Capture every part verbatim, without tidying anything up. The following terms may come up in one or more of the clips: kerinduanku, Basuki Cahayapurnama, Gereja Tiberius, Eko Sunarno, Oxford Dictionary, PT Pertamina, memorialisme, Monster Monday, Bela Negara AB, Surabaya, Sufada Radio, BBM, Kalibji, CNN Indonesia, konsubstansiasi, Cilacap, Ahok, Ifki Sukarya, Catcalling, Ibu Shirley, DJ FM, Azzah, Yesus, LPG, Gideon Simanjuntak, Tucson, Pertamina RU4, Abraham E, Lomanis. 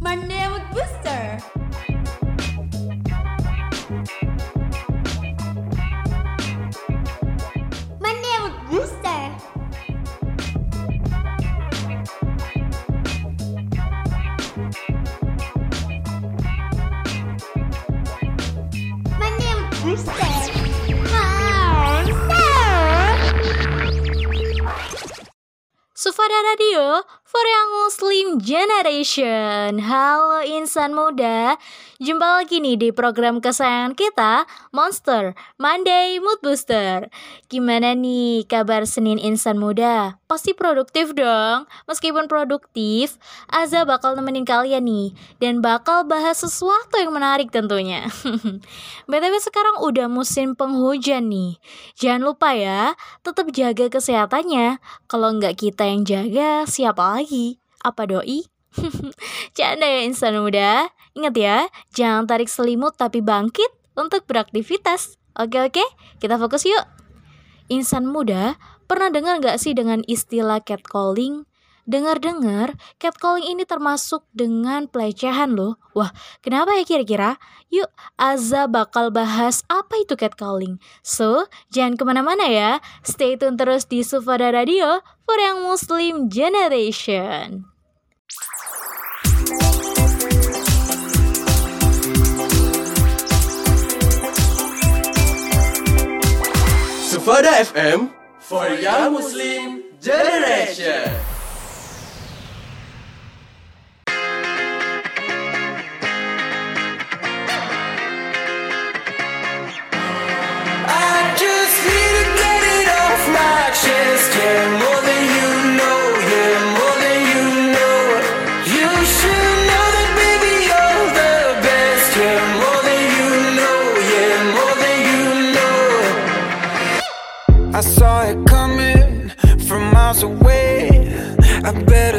Monday with Booster. Monday with Booster. Sufada Radio for Young Muslim Generation. Halo insan muda, jumpa lagi nih di program kesayangan kita, Monster Monday Mood Booster. Gimana nih kabar Senin insan muda? Pasti produktif dong. Meskipun produktif, Azzah bakal nemenin kalian nih dan bakal bahas sesuatu yang menarik tentunya. B T W sekarang udah musim penghujan nih. Jangan lupa ya, tetap jaga kesehatannya. Kalau nggak kita yang jaga, siapa lagi? Apa doi? Canda ya insan muda. Ingat ya, jangan tarik selimut tapi bangkit untuk beraktivitas. Oke-oke, kita fokus yuk. Insan muda, pernah dengar gak sih dengan istilah catcalling? Dengar-dengar, catcalling ini termasuk dengan pelecehan loh. Wah, kenapa ya kira-kira? Yuk, Azzah bakal bahas apa itu catcalling. So, jangan kemana-mana ya. Stay tune terus di Sufada Radio for Young Muslim Generation. Sufada F M for Young Muslim Generation. I saw it coming from miles away. I better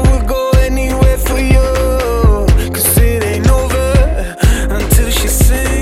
would go anywhere for you. Cause it ain't over until she sings.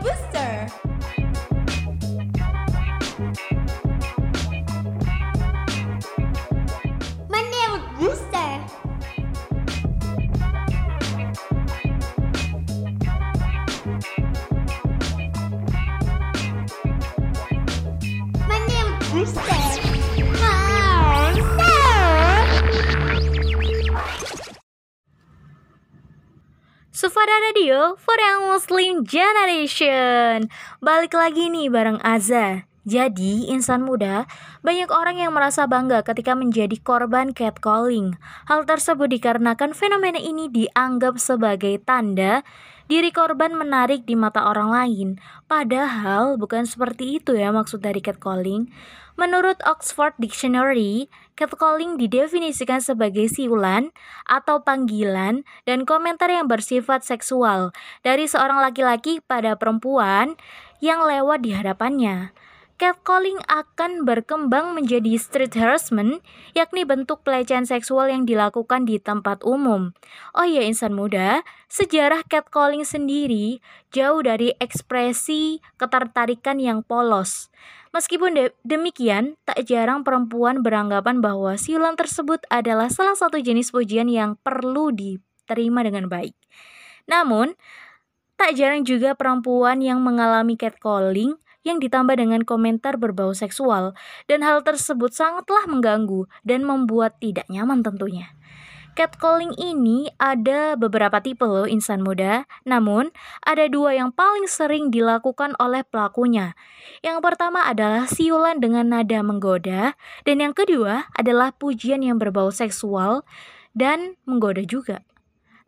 Booster. Monday with Booster. Monday with Booster. Sufada Radio for Young Muslim Generation. Balik lagi nih bareng Azzah. Jadi, insan muda, banyak orang yang merasa bangga ketika menjadi korban catcalling. Hal tersebut dikarenakan fenomena ini dianggap sebagai tanda diri korban menarik di mata orang lain. Padahal bukan seperti itu ya maksud dari catcalling. Menurut Oxford Dictionary, catcalling didefinisikan sebagai siulan atau panggilan dan komentar yang bersifat seksual dari seorang laki-laki pada perempuan yang lewat di hadapannya. Catcalling akan berkembang menjadi street harassment, yakni bentuk pelecehan seksual yang dilakukan di tempat umum. Oh ya insan muda, sejarah catcalling sendiri jauh dari ekspresi ketertarikan yang polos. Meskipun de- demikian, tak jarang perempuan beranggapan bahwa siulan tersebut adalah salah satu jenis pujian yang perlu diterima dengan baik. Namun, tak jarang juga perempuan yang mengalami catcalling yang ditambah dengan komentar berbau seksual, dan hal tersebut sangatlah mengganggu dan membuat tidak nyaman tentunya. Catcalling ini ada beberapa tipe loh insan muda, namun ada dua yang paling sering dilakukan oleh pelakunya. Yang pertama adalah siulan dengan nada menggoda, dan yang kedua adalah pujian yang berbau seksual dan menggoda juga.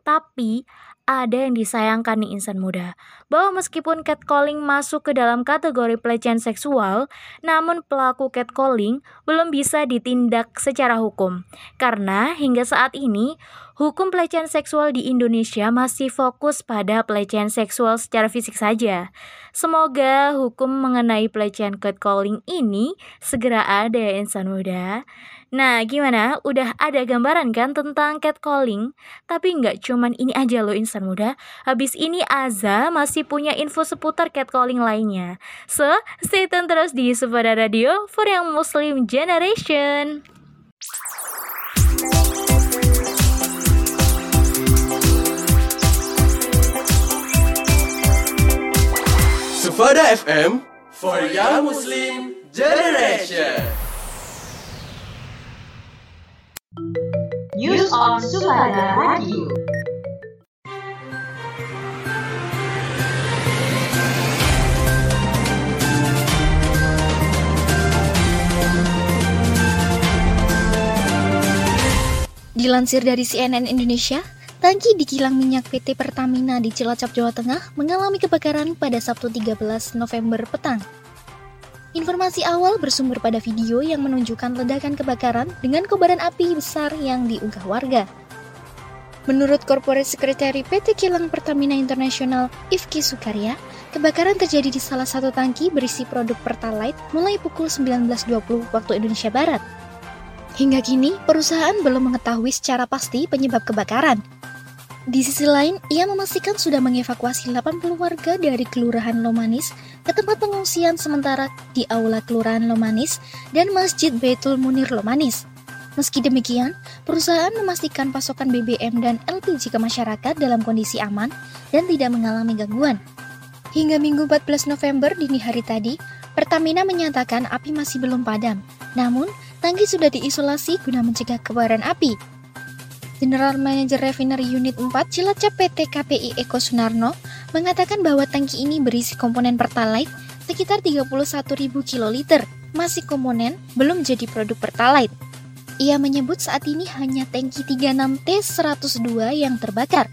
Tapi ada yang disayangkan nih insan muda, bahwa meskipun catcalling masuk ke dalam kategori pelecehan seksual, namun pelaku catcalling belum bisa ditindak secara hukum. Karena hingga saat ini, hukum pelecehan seksual di Indonesia masih fokus pada pelecehan seksual secara fisik saja. Semoga hukum mengenai pelecehan catcalling ini segera ada ya insan muda. Nah gimana, udah ada gambaran kan tentang catcalling? Tapi nggak cuman ini aja loh insan muda, habis ini Azzah masih punya info seputar catcalling lainnya. So, stay tune terus di Sufada Radio for Young Muslim Generation. Sufada F M for Young Muslim Generation. News on Sufada Radio. Dilansir dari C N N Indonesia, tangki di kilang minyak P T Pertamina di Cilacap, Jawa Tengah mengalami kebakaran pada Sabtu tiga belas November petang. Informasi awal bersumber pada video yang menunjukkan ledakan kebakaran dengan kobaran api besar yang diunggah warga. Menurut Corporate Secretary P T Kilang Pertamina Internasional Ifki Sukarya, kebakaran terjadi di salah satu tangki berisi produk Pertalite mulai pukul sembilan belas dua puluh waktu Indonesia Barat. Hingga kini, perusahaan belum mengetahui secara pasti penyebab kebakaran. Di sisi lain, ia memastikan sudah mengevakuasi delapan puluh warga dari Kelurahan Lomanis ke tempat pengungsian sementara di Aula Kelurahan Lomanis dan Masjid Baitul Munir Lomanis. Meski demikian, perusahaan memastikan pasokan B B M dan L P G ke masyarakat dalam kondisi aman dan tidak mengalami gangguan. Hingga Minggu empat belas November dini hari tadi, Pertamina menyatakan api masih belum padam, namun tangki sudah diisolasi guna mencegah kebaran api. General Manager Refinery Unit empat Cilacap P T K P I Eko Sunarno mengatakan bahwa tangki ini berisi komponen Pertalite sekitar tiga puluh satu ribu kiloliter, masih komponen belum jadi produk Pertalite. Ia menyebut saat ini hanya tangki tiga puluh enam T seratus dua yang terbakar.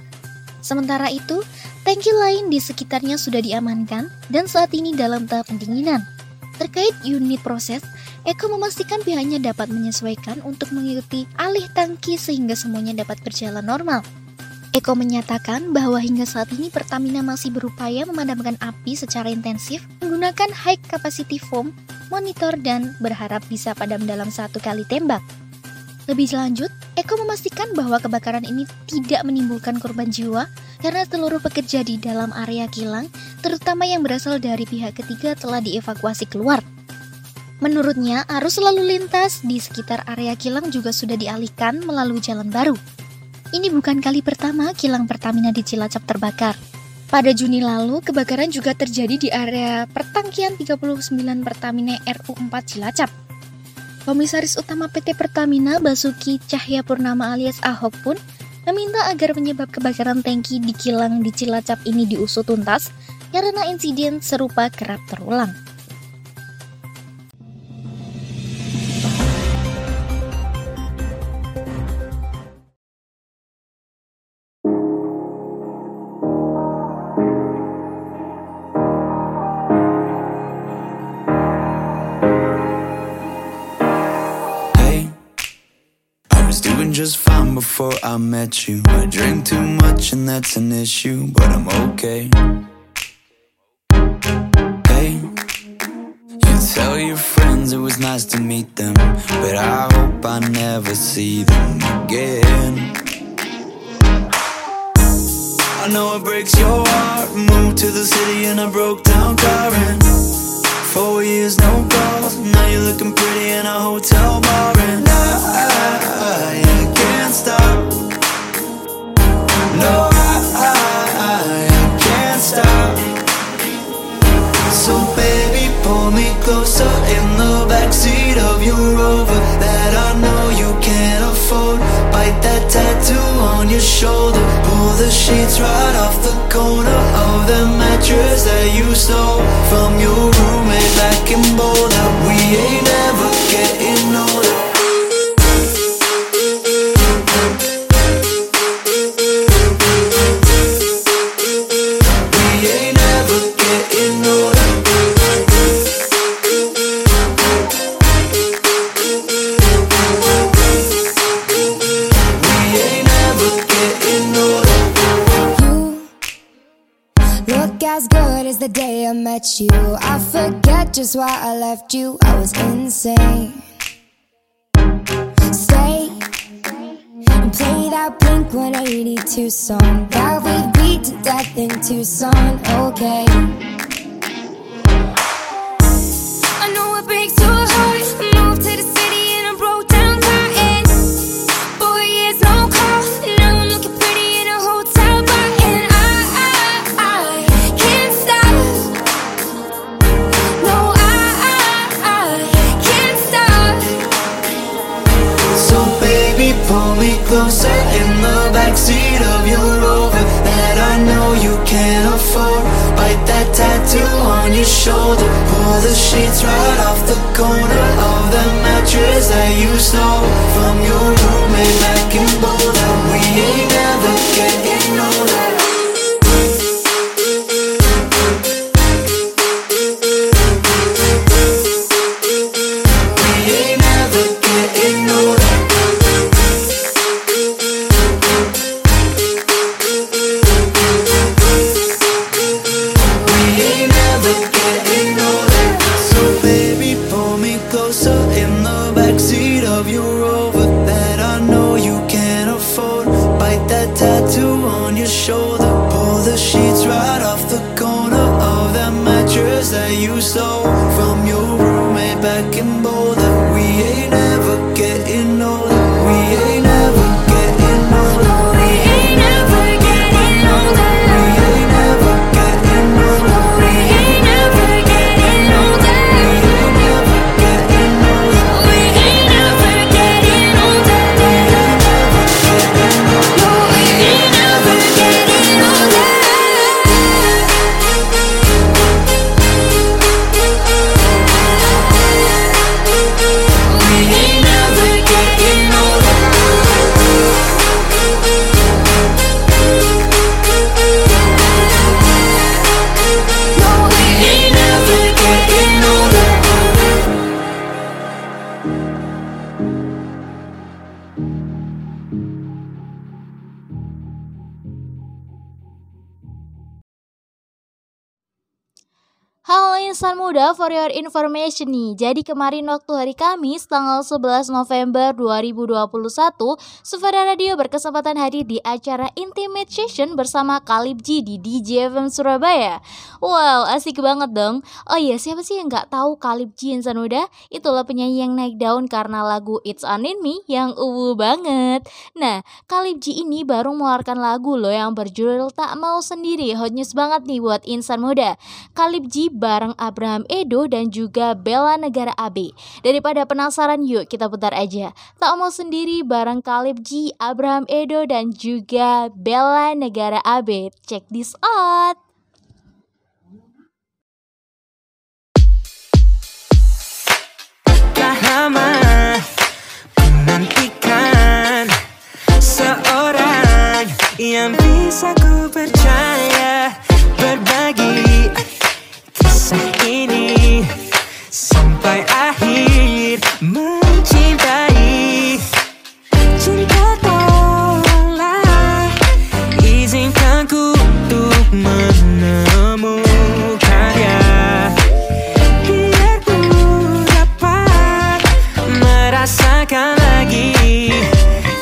Sementara itu, tangki lain di sekitarnya sudah diamankan dan saat ini dalam tahap pendinginan. Terkait unit proses, Eko memastikan pihaknya dapat menyesuaikan untuk mengikuti alih tangki sehingga semuanya dapat berjalan normal. Eko menyatakan bahwa hingga saat ini Pertamina masih berupaya memadamkan api secara intensif menggunakan high capacity foam, monitor, dan berharap bisa padam dalam satu kali tembak. Lebih lanjut, Eko memastikan bahwa kebakaran ini tidak menimbulkan korban jiwa karena seluruh pekerja di dalam area kilang, terutama yang berasal dari pihak ketiga, telah dievakuasi keluar. Menurutnya, arus lalu lintas di sekitar area kilang juga sudah dialihkan melalui jalan baru. Ini bukan kali pertama kilang Pertamina di Cilacap terbakar. Pada Juni lalu, kebakaran juga terjadi di area pertangkian tiga puluh sembilan Pertamina R U empat Cilacap. Komisaris Utama P T Pertamina Basuki Cahayapurnama alias Ahok pun meminta agar penyebab kebakaran tangki di kilang di Cilacap ini diusut tuntas karena insiden serupa kerap terulang. Just fine before I met you. I drink too much and that's an issue, but I'm okay. Hey, you tell your friends it was nice to meet them, but I hope I never see them again. I know it breaks your heart. Moved to the city in a broke down car and four years no calls. Now you're looking pretty in a hotel bar and I, I, I stop. No, I, I, I can't stop. So baby, pull me closer in the backseat of your Rover that I know you can't afford. Bite that tattoo on your shoulder. Pull the sheets right off the corner of the mattress that you stole from your roommate back in Boulder. We ain't never getting older. You, I forget just why I left you. I was insane. Stay and play that Blink one eighty-two song that we beat to death in Tucson. Okay. I know it breaks your heart. Moved to the city and I broke down crying. Four years no call. Now I'm looking pretty in a hotel bar and I, I, I can't stop. Pull me closer in the backseat of your Rover that I know you can't afford. Bite that tattoo on your shoulder. Pull the sheets right off the corner of the mattress that you stole from your roommate back in Boulder. We ain't never getting older. Halo insan muda, for your information nih. Jadi kemarin waktu hari Kamis tanggal sebelas November dua ribu dua puluh satu, Sufada Radio berkesempatan hadir di acara Intimate Session bersama Kalibji di D J F M Surabaya. Wow, asik banget dong. Oh iya, siapa sih yang gak tahu Kalibji insan muda? Itulah penyanyi yang naik daun karena lagu It's On In Me yang uwu banget. Nah, Kalibji ini baru mengeluarkan lagu loh yang berjudul Tak Mau Sendiri. Hot news banget nih buat insan muda. Kalibji bareng Abraham E dan juga Bela Negara A B. Daripada penasaran, yuk kita putar aja Tak Mau Sendiri bareng Kalibji, Abraham E dan juga Bela Negara A B. Check this out. Tak lama menantikan seorang yang bisa ku percaya berbagi ini sampai akhir mencintai. Cinta tolonglah izinkan ku untuk menemukannya, biar ku dapat merasakan lagi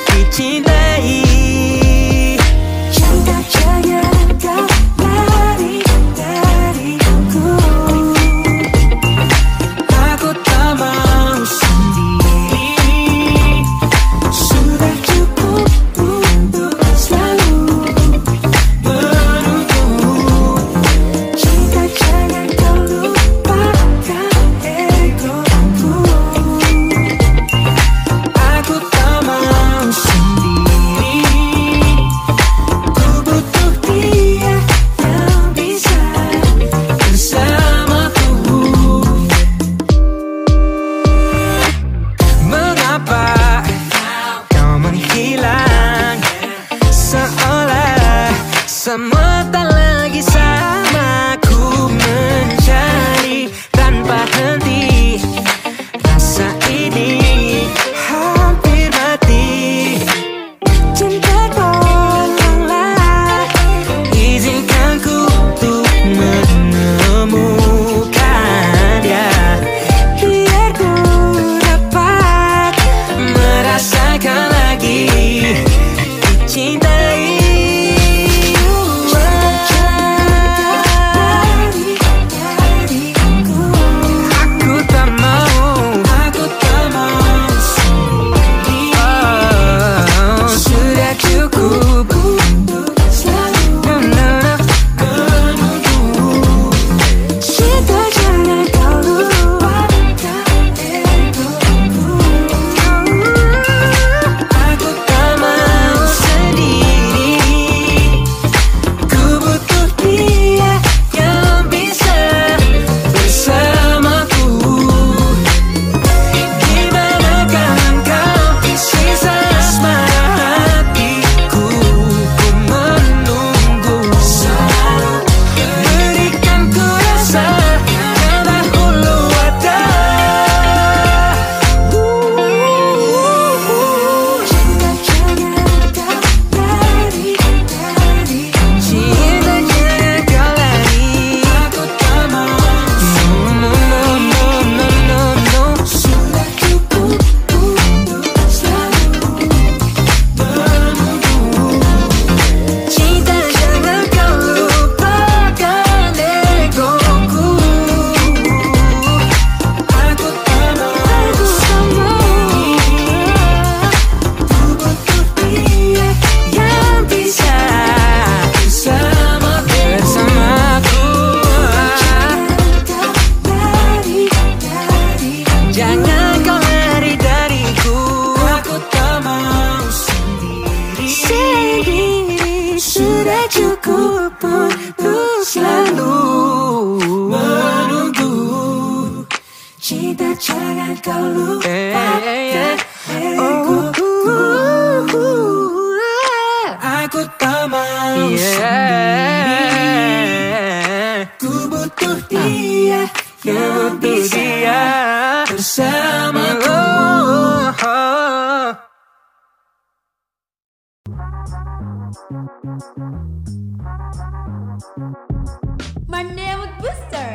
dicintai. Cinta jaya kau dari dariku, my name is Mister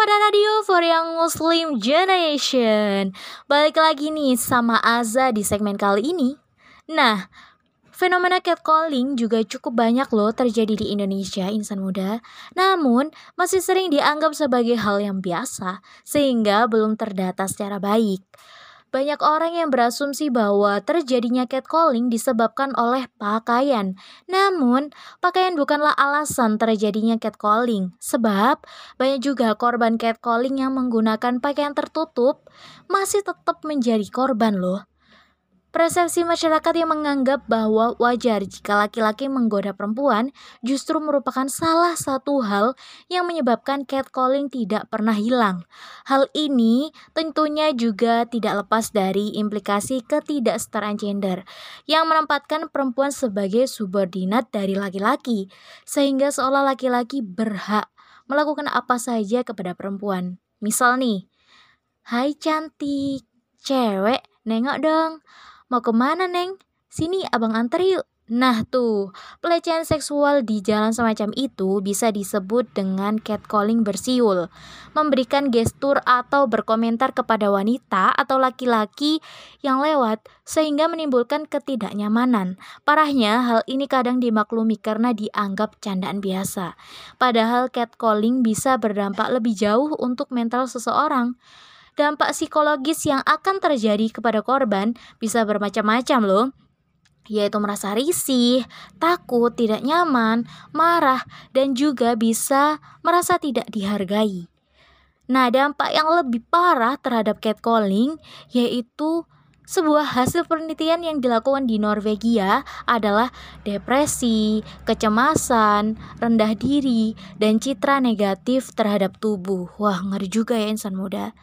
Sufada Radio for Young Muslim Generation. Balik lagi nih sama Azzah di segmen kali ini. Nah, fenomena catcalling juga cukup banyak loh terjadi di Indonesia, insan muda. Namun, masih sering dianggap sebagai hal yang biasa, sehingga belum terdata secara baik. Banyak orang yang berasumsi bahwa terjadinya catcalling disebabkan oleh pakaian. Namun, pakaian bukanlah alasan terjadinya catcalling. Sebab, banyak juga korban catcalling yang menggunakan pakaian tertutup masih tetap menjadi korban loh. Persepsi masyarakat yang menganggap bahwa wajar jika laki-laki menggoda perempuan justru merupakan salah satu hal yang menyebabkan catcalling tidak pernah hilang. Hal ini tentunya juga tidak lepas dari implikasi ketidaksetaraan gender yang menempatkan perempuan sebagai subordinat dari laki-laki, sehingga seolah laki-laki berhak melakukan apa saja kepada perempuan. Misal nih, "Hai cantik, cewek, nengok dong. Mau kemana, Neng? Sini abang antar yuk." Nah tuh, pelecehan seksual di jalan semacam itu bisa disebut dengan catcalling bersiul. Memberikan gestur atau berkomentar kepada wanita atau laki-laki yang lewat sehingga menimbulkan ketidaknyamanan. Parahnya, hal ini kadang dimaklumi karena dianggap candaan biasa. Padahal catcalling bisa berdampak lebih jauh untuk mental seseorang. Dampak psikologis yang akan terjadi kepada korban bisa bermacam-macam loh, yaitu merasa risih, takut, tidak nyaman, marah, dan juga bisa merasa tidak dihargai. Nah, dampak yang lebih parah terhadap catcalling yaitu sebuah hasil penelitian yang dilakukan di Norwegia adalah depresi, kecemasan, rendah diri, dan citra negatif terhadap tubuh. Wah, ngeri juga ya insan muda.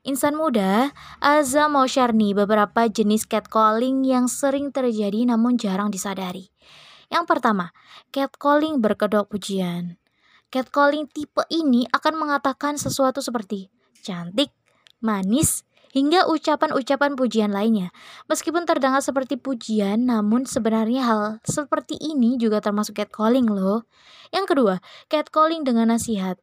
Insan muda, Azzah mau share nih beberapa jenis catcalling yang sering terjadi namun jarang disadari. Yang pertama, catcalling berkedok pujian. Catcalling tipe ini akan mengatakan sesuatu seperti cantik, manis, hingga ucapan-ucapan pujian lainnya. Meskipun terdengar seperti pujian, namun sebenarnya hal seperti ini juga termasuk catcalling loh. Yang kedua, catcalling dengan nasihat.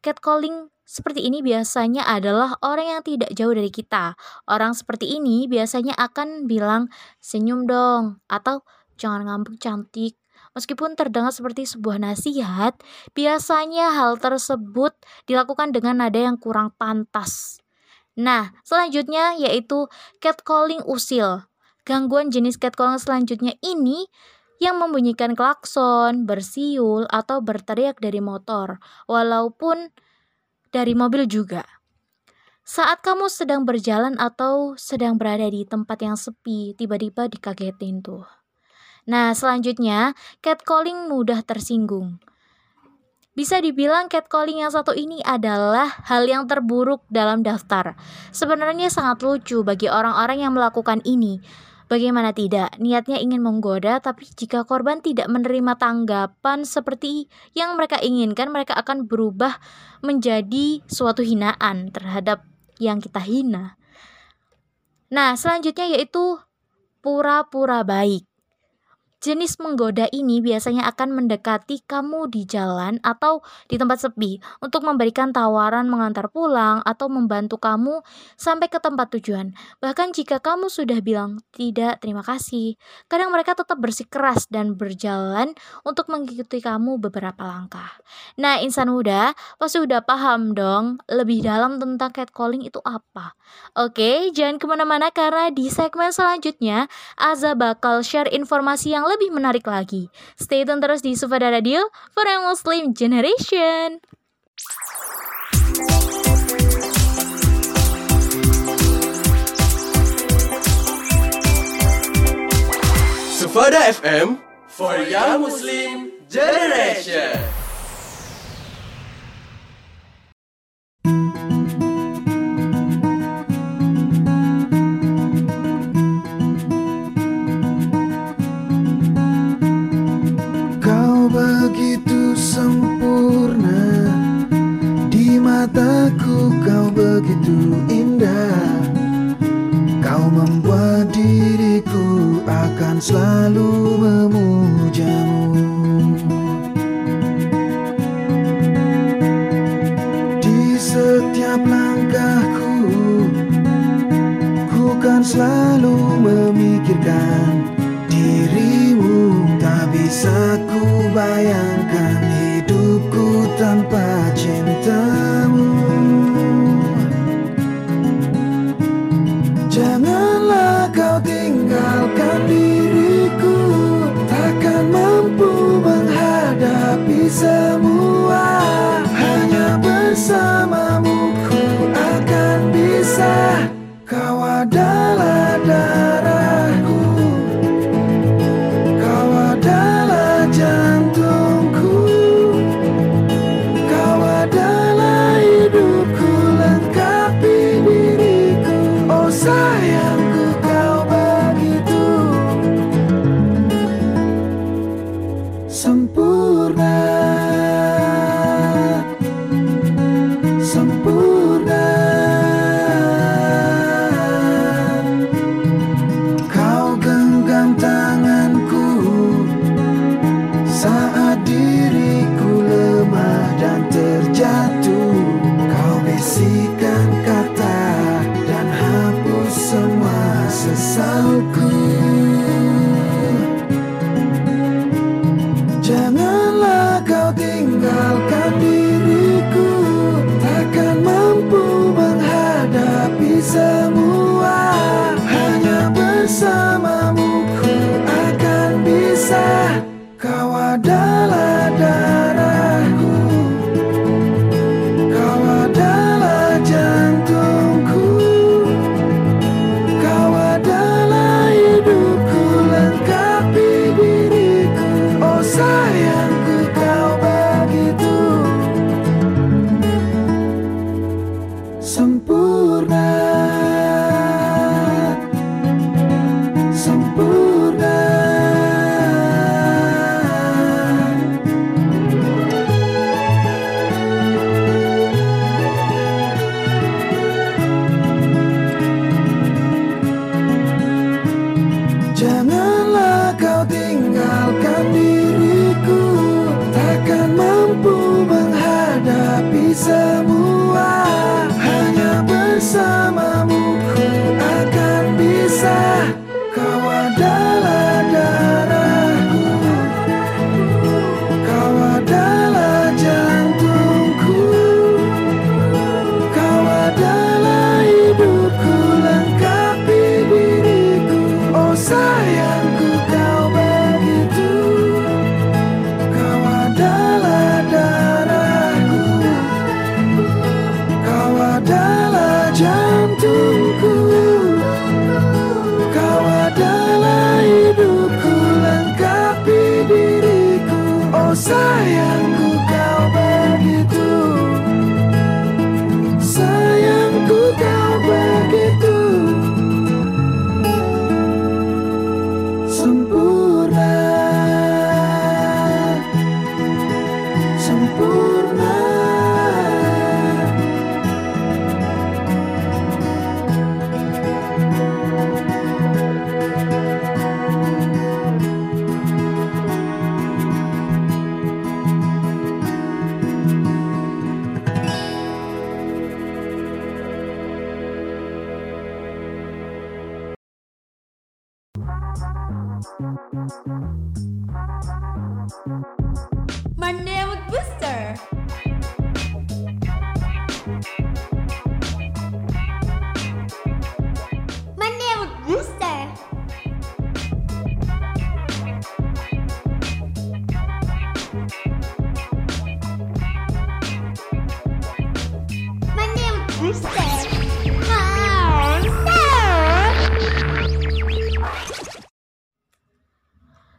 Catcalling seperti ini biasanya adalah orang yang tidak jauh dari kita. Orang seperti ini biasanya akan bilang, "Senyum dong," atau "Jangan ngambek cantik." Meskipun terdengar seperti sebuah nasihat, biasanya hal tersebut dilakukan dengan nada yang kurang pantas. Nah, selanjutnya yaitu catcalling usil. Gangguan jenis catcalling selanjutnya ini yang membunyikan klakson, bersiul, atau berteriak dari motor, walaupun dari mobil juga. Saat kamu sedang berjalan atau sedang berada di tempat yang sepi, tiba-tiba dikagetin tuh. Nah, selanjutnya catcalling mudah tersinggung. Bisa dibilang catcalling yang satu ini adalah hal yang terburuk dalam daftar. Sebenarnya sangat lucu bagi orang-orang yang melakukan ini. Bagaimana tidak, niatnya ingin menggoda, tapi jika korban tidak menerima tanggapan seperti yang mereka inginkan, mereka akan berubah menjadi suatu hinaan terhadap yang kita hina. Nah, selanjutnya yaitu pura-pura baik. Jenis menggoda ini biasanya akan mendekati kamu di jalan atau di tempat sepi untuk memberikan tawaran mengantar pulang atau membantu kamu sampai ke tempat tujuan. Bahkan jika kamu sudah bilang, "Tidak, terima kasih," kadang mereka tetap bersikeras dan berjalan untuk mengikuti kamu beberapa langkah. Nah, insan muda, pasti udah paham dong lebih dalam tentang catcalling itu apa. Oke, jangan kemana-mana karena di segmen selanjutnya Azzah bakal share informasi yang lebih menarik lagi. Stay tune terus di Sufada Radio for a Muslim Generation. Sufada F M for Young Muslim Generation. Kau begitu indah, kau membuat diriku akan selalu memujamu. Di selalu memikirkan dirimu. Tak bisa ku bayangkan hidupku tanpa cintamu. Janganlah kau tinggalkan diriku, takkan mampu menghadapi semua. Hanya bersamamu ku akan bisa. Kau adalah darahku, kau adalah jantungku, kau adalah hidupku. Lengkapi diriku, oh sayangku, kau begitu sempurna.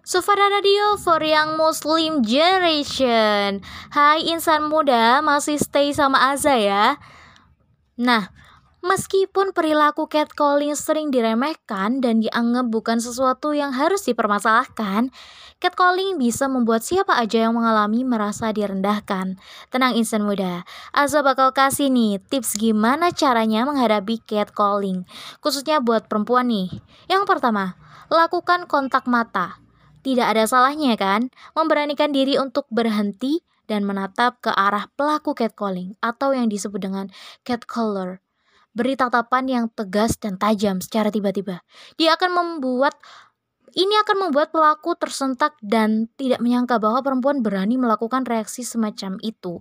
Sufada Radio for Young Muslim Generation. Hai insan muda, masih stay sama Azzah ya. Nah, meskipun perilaku catcalling sering diremehkan dan dianggap bukan sesuatu yang harus dipermasalahkan, catcalling bisa membuat siapa aja yang mengalami merasa direndahkan. Tenang insan muda, Azzah bakal kasih nih tips gimana caranya menghadapi catcalling, khususnya buat perempuan nih. Yang pertama, lakukan kontak mata. Tidak ada salahnya kan, memberanikan diri untuk berhenti dan menatap ke arah pelaku catcalling atau yang disebut dengan catcaller. beri tatapan yang tegas dan tajam secara tiba-tiba. Dia akan membuat Ini akan membuat pelaku tersentak dan tidak menyangka bahwa perempuan berani melakukan reaksi semacam itu.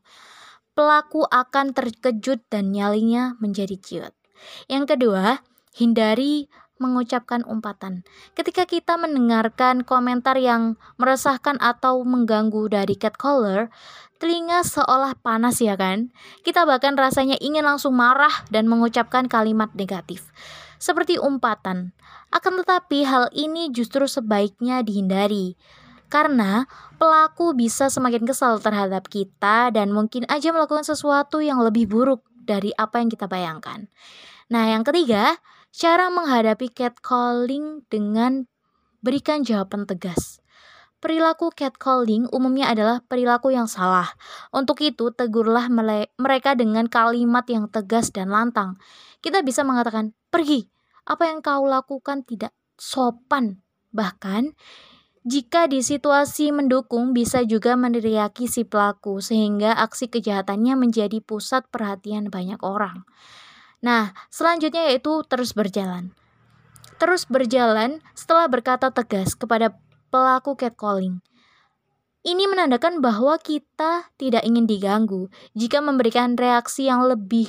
Pelaku akan terkejut dan nyalinya menjadi ciut. Yang kedua, hindari mengucapkan umpatan. Ketika kita mendengarkan komentar yang meresahkan atau mengganggu dari catcaller, telinga seolah panas, ya kan? Kita bahkan rasanya ingin langsung marah dan mengucapkan kalimat negatif, seperti umpatan. Akan tetapi hal ini justru sebaiknya dihindari, karena pelaku bisa semakin kesal terhadap kita dan mungkin aja melakukan sesuatu yang lebih buruk dari apa yang kita bayangkan. Nah, yang ketiga, cara menghadapi catcalling dengan berikan jawaban tegas. Perilaku catcalling umumnya adalah perilaku yang salah. Untuk itu, tegurlah mereka dengan kalimat yang tegas dan lantang. Kita bisa mengatakan, "Pergi, apa yang kau lakukan tidak sopan." Bahkan, jika di situasi mendukung, bisa juga meneriaki si pelaku, sehingga aksi kejahatannya menjadi pusat perhatian banyak orang. Nah, selanjutnya yaitu terus berjalan. Terus berjalan setelah berkata tegas kepada pelaku catcalling. Ini menandakan bahwa kita tidak ingin diganggu. Jika memberikan reaksi yang lebih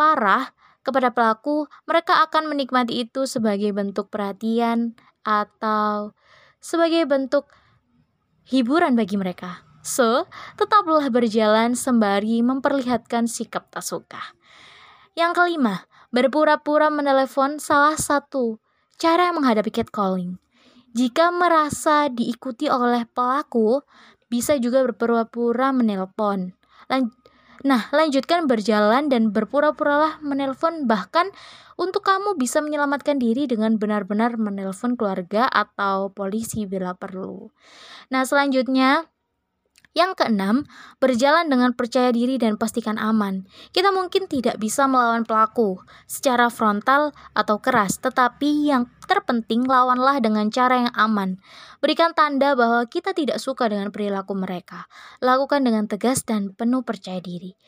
parah kepada pelaku, mereka akan menikmati itu sebagai bentuk perhatian atau sebagai bentuk hiburan bagi mereka. So, tetaplah berjalan sembari memperlihatkan sikap tak suka. Yang kelima, berpura-pura menelepon salah satu cara menghadapi catcalling. Jika merasa diikuti oleh pelaku, bisa juga berpura-pura menelpon. Lan- nah, lanjutkan berjalan dan berpura-puralah menelpon. Bahkan untuk kamu bisa menyelamatkan diri dengan benar-benar menelpon keluarga atau polisi bila perlu. Nah, selanjutnya yang keenam, berjalan dengan percaya diri dan pastikan aman. Kita mungkin tidak bisa melawan pelaku secara frontal atau keras, tetapi yang terpenting lawanlah dengan cara yang aman. Berikan tanda bahwa kita tidak suka dengan perilaku mereka. Lakukan dengan tegas dan penuh percaya diri.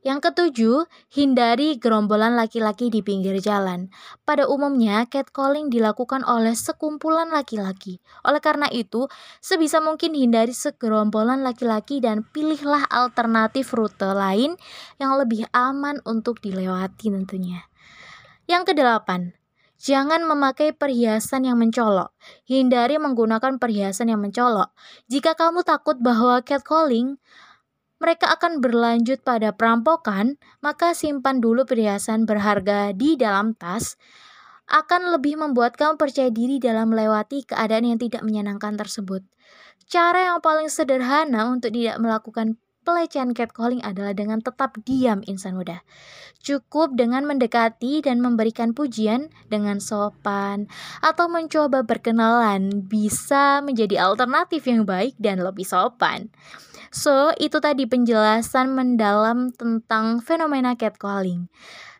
Yang ketujuh, hindari gerombolan laki-laki di pinggir jalan. Pada umumnya, catcalling dilakukan oleh sekumpulan laki-laki. Oleh karena itu, sebisa mungkin hindari segerombolan laki-laki dan pilihlah alternatif rute lain yang lebih aman untuk dilewati tentunya. Yang kedelapan, jangan memakai perhiasan yang mencolok. Hindari menggunakan perhiasan yang mencolok. Jika kamu takut bahwa catcalling mereka akan berlanjut pada perampokan, maka simpan dulu perhiasan berharga di dalam tas. Akan lebih membuat kamu percaya diri dalam melewati keadaan yang tidak menyenangkan tersebut. Cara yang paling sederhana untuk tidak melakukan pelecehan catcalling adalah dengan tetap diam, insan muda. Cukup dengan mendekati dan memberikan pujian dengan sopan atau mencoba berkenalan bisa menjadi alternatif yang baik dan lebih sopan. So, itu tadi penjelasan mendalam tentang fenomena catcalling.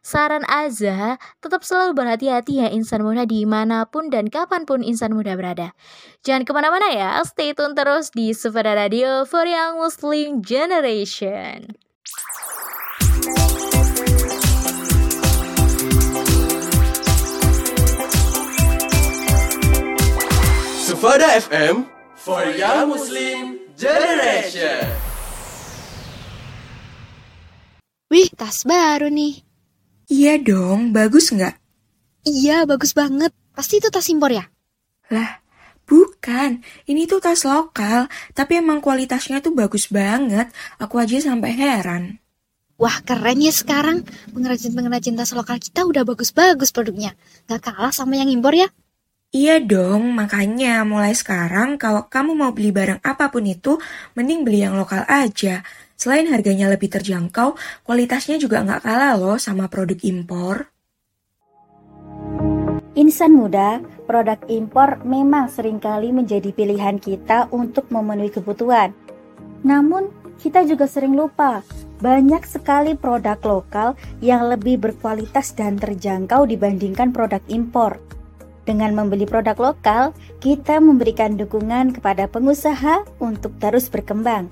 Saran Azzah, tetap selalu berhati-hati ya insan muda dimanapun dan kapanpun insan muda berada. Jangan kemana-mana ya, stay tune terus di Sufada Radio for Young Muslim Generation. Sufada F M for Young Muslim Generation. Wih, tas baru nih. Iya dong, bagus nggak? Iya, bagus banget. Pasti itu tas impor ya? Lah, bukan. Ini tuh tas lokal, tapi emang kualitasnya tuh bagus banget. Aku aja sampai heran. Wah, keren ya sekarang. Pengrajin-pengrajin tas lokal kita udah bagus-bagus produknya. Nggak kalah sama yang impor ya? Iya dong, makanya mulai sekarang kalau kamu mau beli barang apapun itu, mending beli yang lokal aja. Selain harganya lebih terjangkau, kualitasnya juga nggak kalah loh sama produk impor. Insan muda, produk impor memang seringkali menjadi pilihan kita untuk memenuhi kebutuhan. Namun, kita juga sering lupa, banyak sekali produk lokal yang lebih berkualitas dan terjangkau dibandingkan produk impor. Dengan membeli produk lokal, kita memberikan dukungan kepada pengusaha untuk terus berkembang.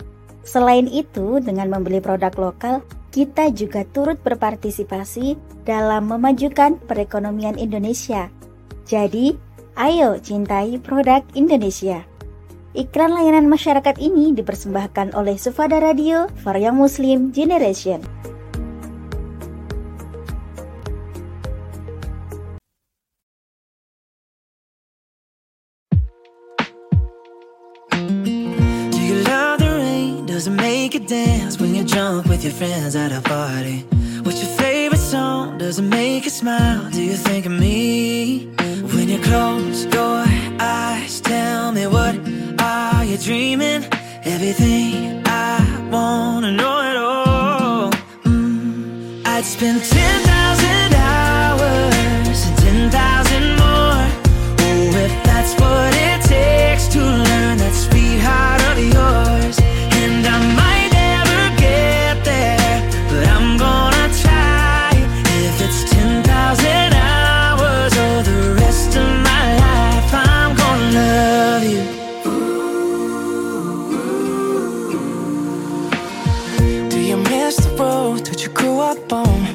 Selain itu, dengan membeli produk lokal, kita juga turut berpartisipasi dalam memajukan perekonomian Indonesia. Jadi, ayo cintai produk Indonesia. Iklan layanan masyarakat ini dipersembahkan oleh Sufada Radio for Young Muslim Generation. Dance when you're drunk with your friends at a party. What's your favorite song? Does it make you smile? Do you think of me? When you close your eyes, tell me what are you dreaming? Everything I wanna know at all. Mm. I'd spend ten thousand hours and ten thousand more. Oh, if that's what it takes to learn that sweetheart of yours. And I might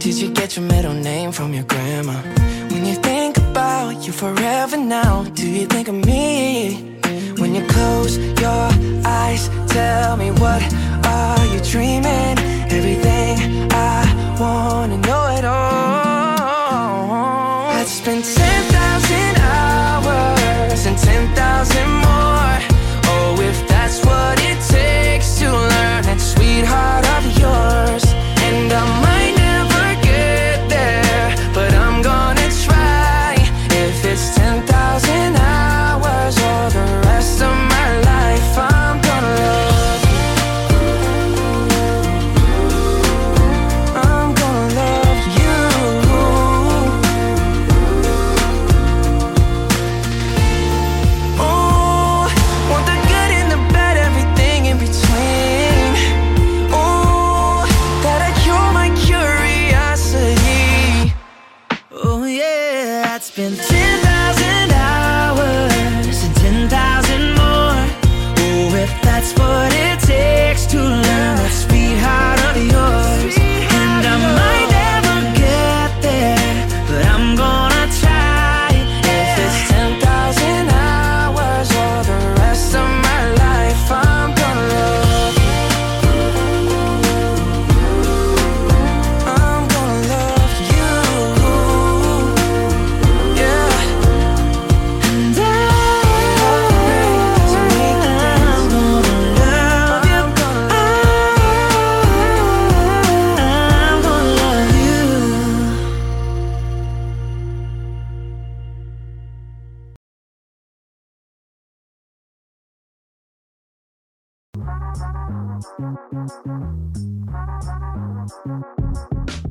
did you get your middle name from your grandma? When you think about you forever now, do you think of me? When you close your eyes, tell me what are you dreaming? Everything I wanna know it all. I'd spend ten thousand hours and ten thousand more. Oh, if that's what it takes to learn that sweetheart of yours. And I might never get there, but I'm gonna try. If it's ten thousand hours or the rest of my life, I'm gonna love you. I'm gonna love you. Oh, want the good and the bad, everything in between. Spend ten thousand hours and ten thousand more. Oh, if that's what it takes to learn that sweetheart of yours. And I might never get there, but I'm gonna try. If it's ten thousand hours or the rest of my life, I'm gonna love you. I'm gonna love you.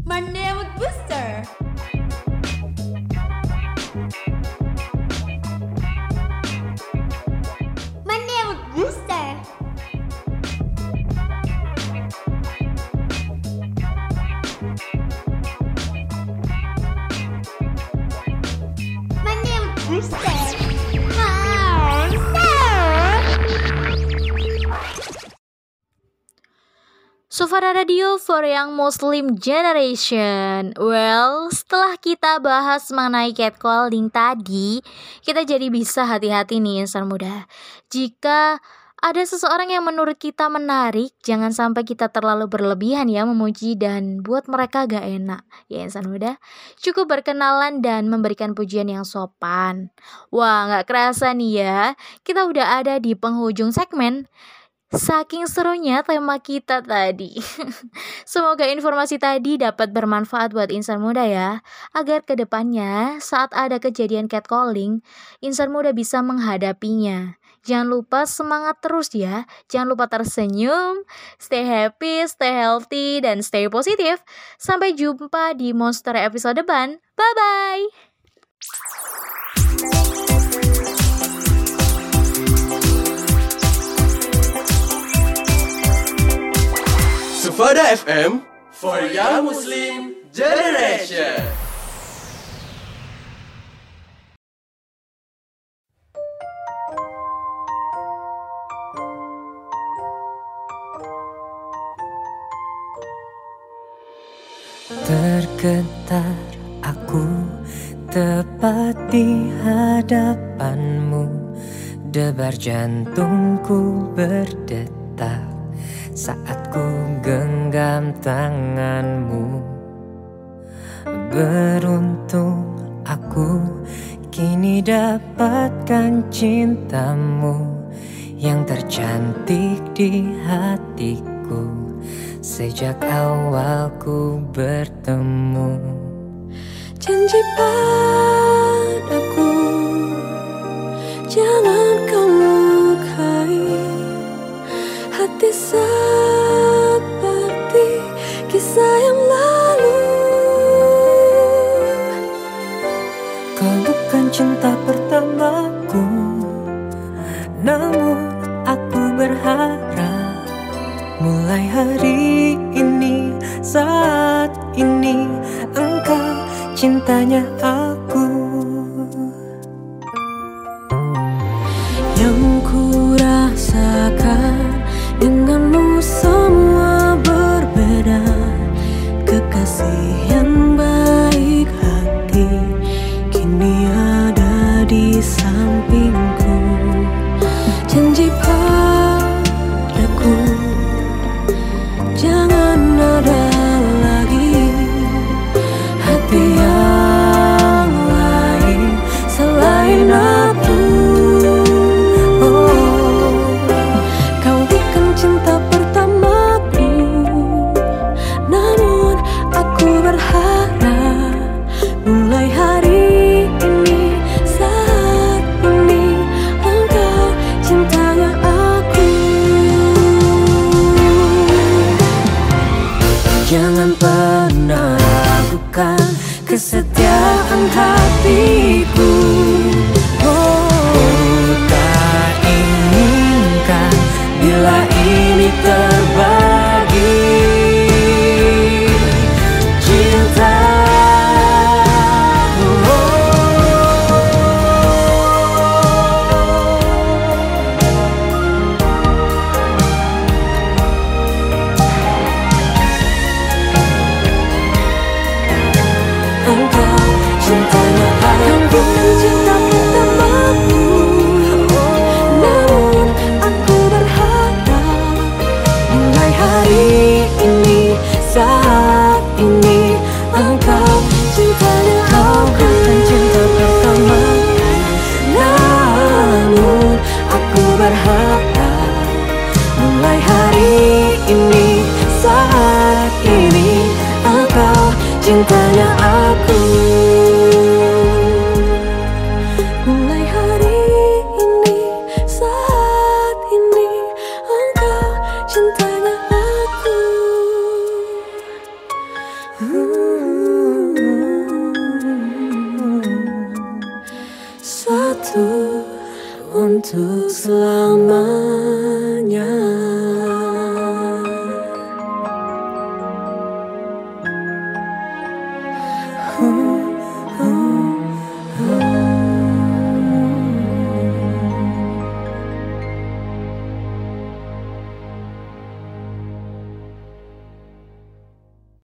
Monday with Booster. Monday with Booster. Monday with Booster. Sufada Radio for Young Muslim Generation. Well, setelah kita bahas mengenai catcalling tadi, kita jadi bisa hati-hati nih insan muda. Jika ada seseorang yang menurut kita menarik, jangan sampai kita terlalu berlebihan ya memuji dan buat mereka gak enak. Ya insan muda, cukup berkenalan dan memberikan pujian yang sopan. Wah, gak kerasa nih ya, kita udah ada di penghujung segmen. Saking serunya tema kita tadi. Semoga informasi tadi dapat bermanfaat buat insan muda ya, agar kedepannya saat ada kejadian catcalling, insan muda bisa menghadapinya. Jangan lupa semangat terus ya, jangan lupa tersenyum, stay happy, stay healthy, dan stay positif. Sampai jumpa di Monster episode depan, bye-bye. Sufada F M for Young Muslim Generation. Gentar aku tepat di hadapanmu. Debar jantungku berdetak saat ku genggam tanganmu. Beruntung aku kini dapatkan cintamu yang tercantik di hatiku sejak awal ku bertemu. Janji padaku, jangan kau lukai hati seperti kisah yang lalu. Kau bukan cinta pertamaku, namun aku berharap mulai hari ini, saat ini engkau cintanya aku. Yang ku rasakan denganmu semua berbeda. Kekasih yang baik hati kini ada di sampingku. Janji padaku, jangan ada kesetiaan hatiku. Oh, tak inginkan bila ini terbagi. Cinta cintanya aku. Mulai hari ini, saat ini engkau cintanya aku. hmm. Satu untuk selamanya.